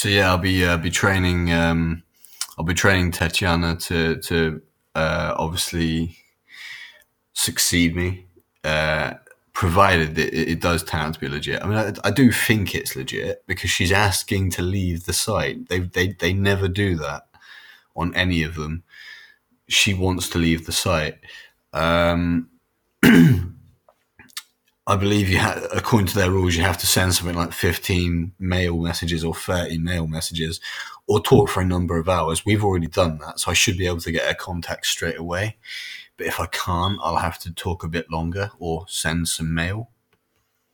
So yeah, I'll be training Tatiana to obviously succeed me, provided it does turn out to be legit. I mean, I do think it's legit because she's asking to leave the site. They never do that on any of them. She wants to leave the site. I believe according to their rules, you have to send something like 15 mail messages or 30 mail messages or talk for a number of hours. We've already done that, so I should be able to get a contact straight away. But if I can't, I'll have to talk a bit longer or send some mail.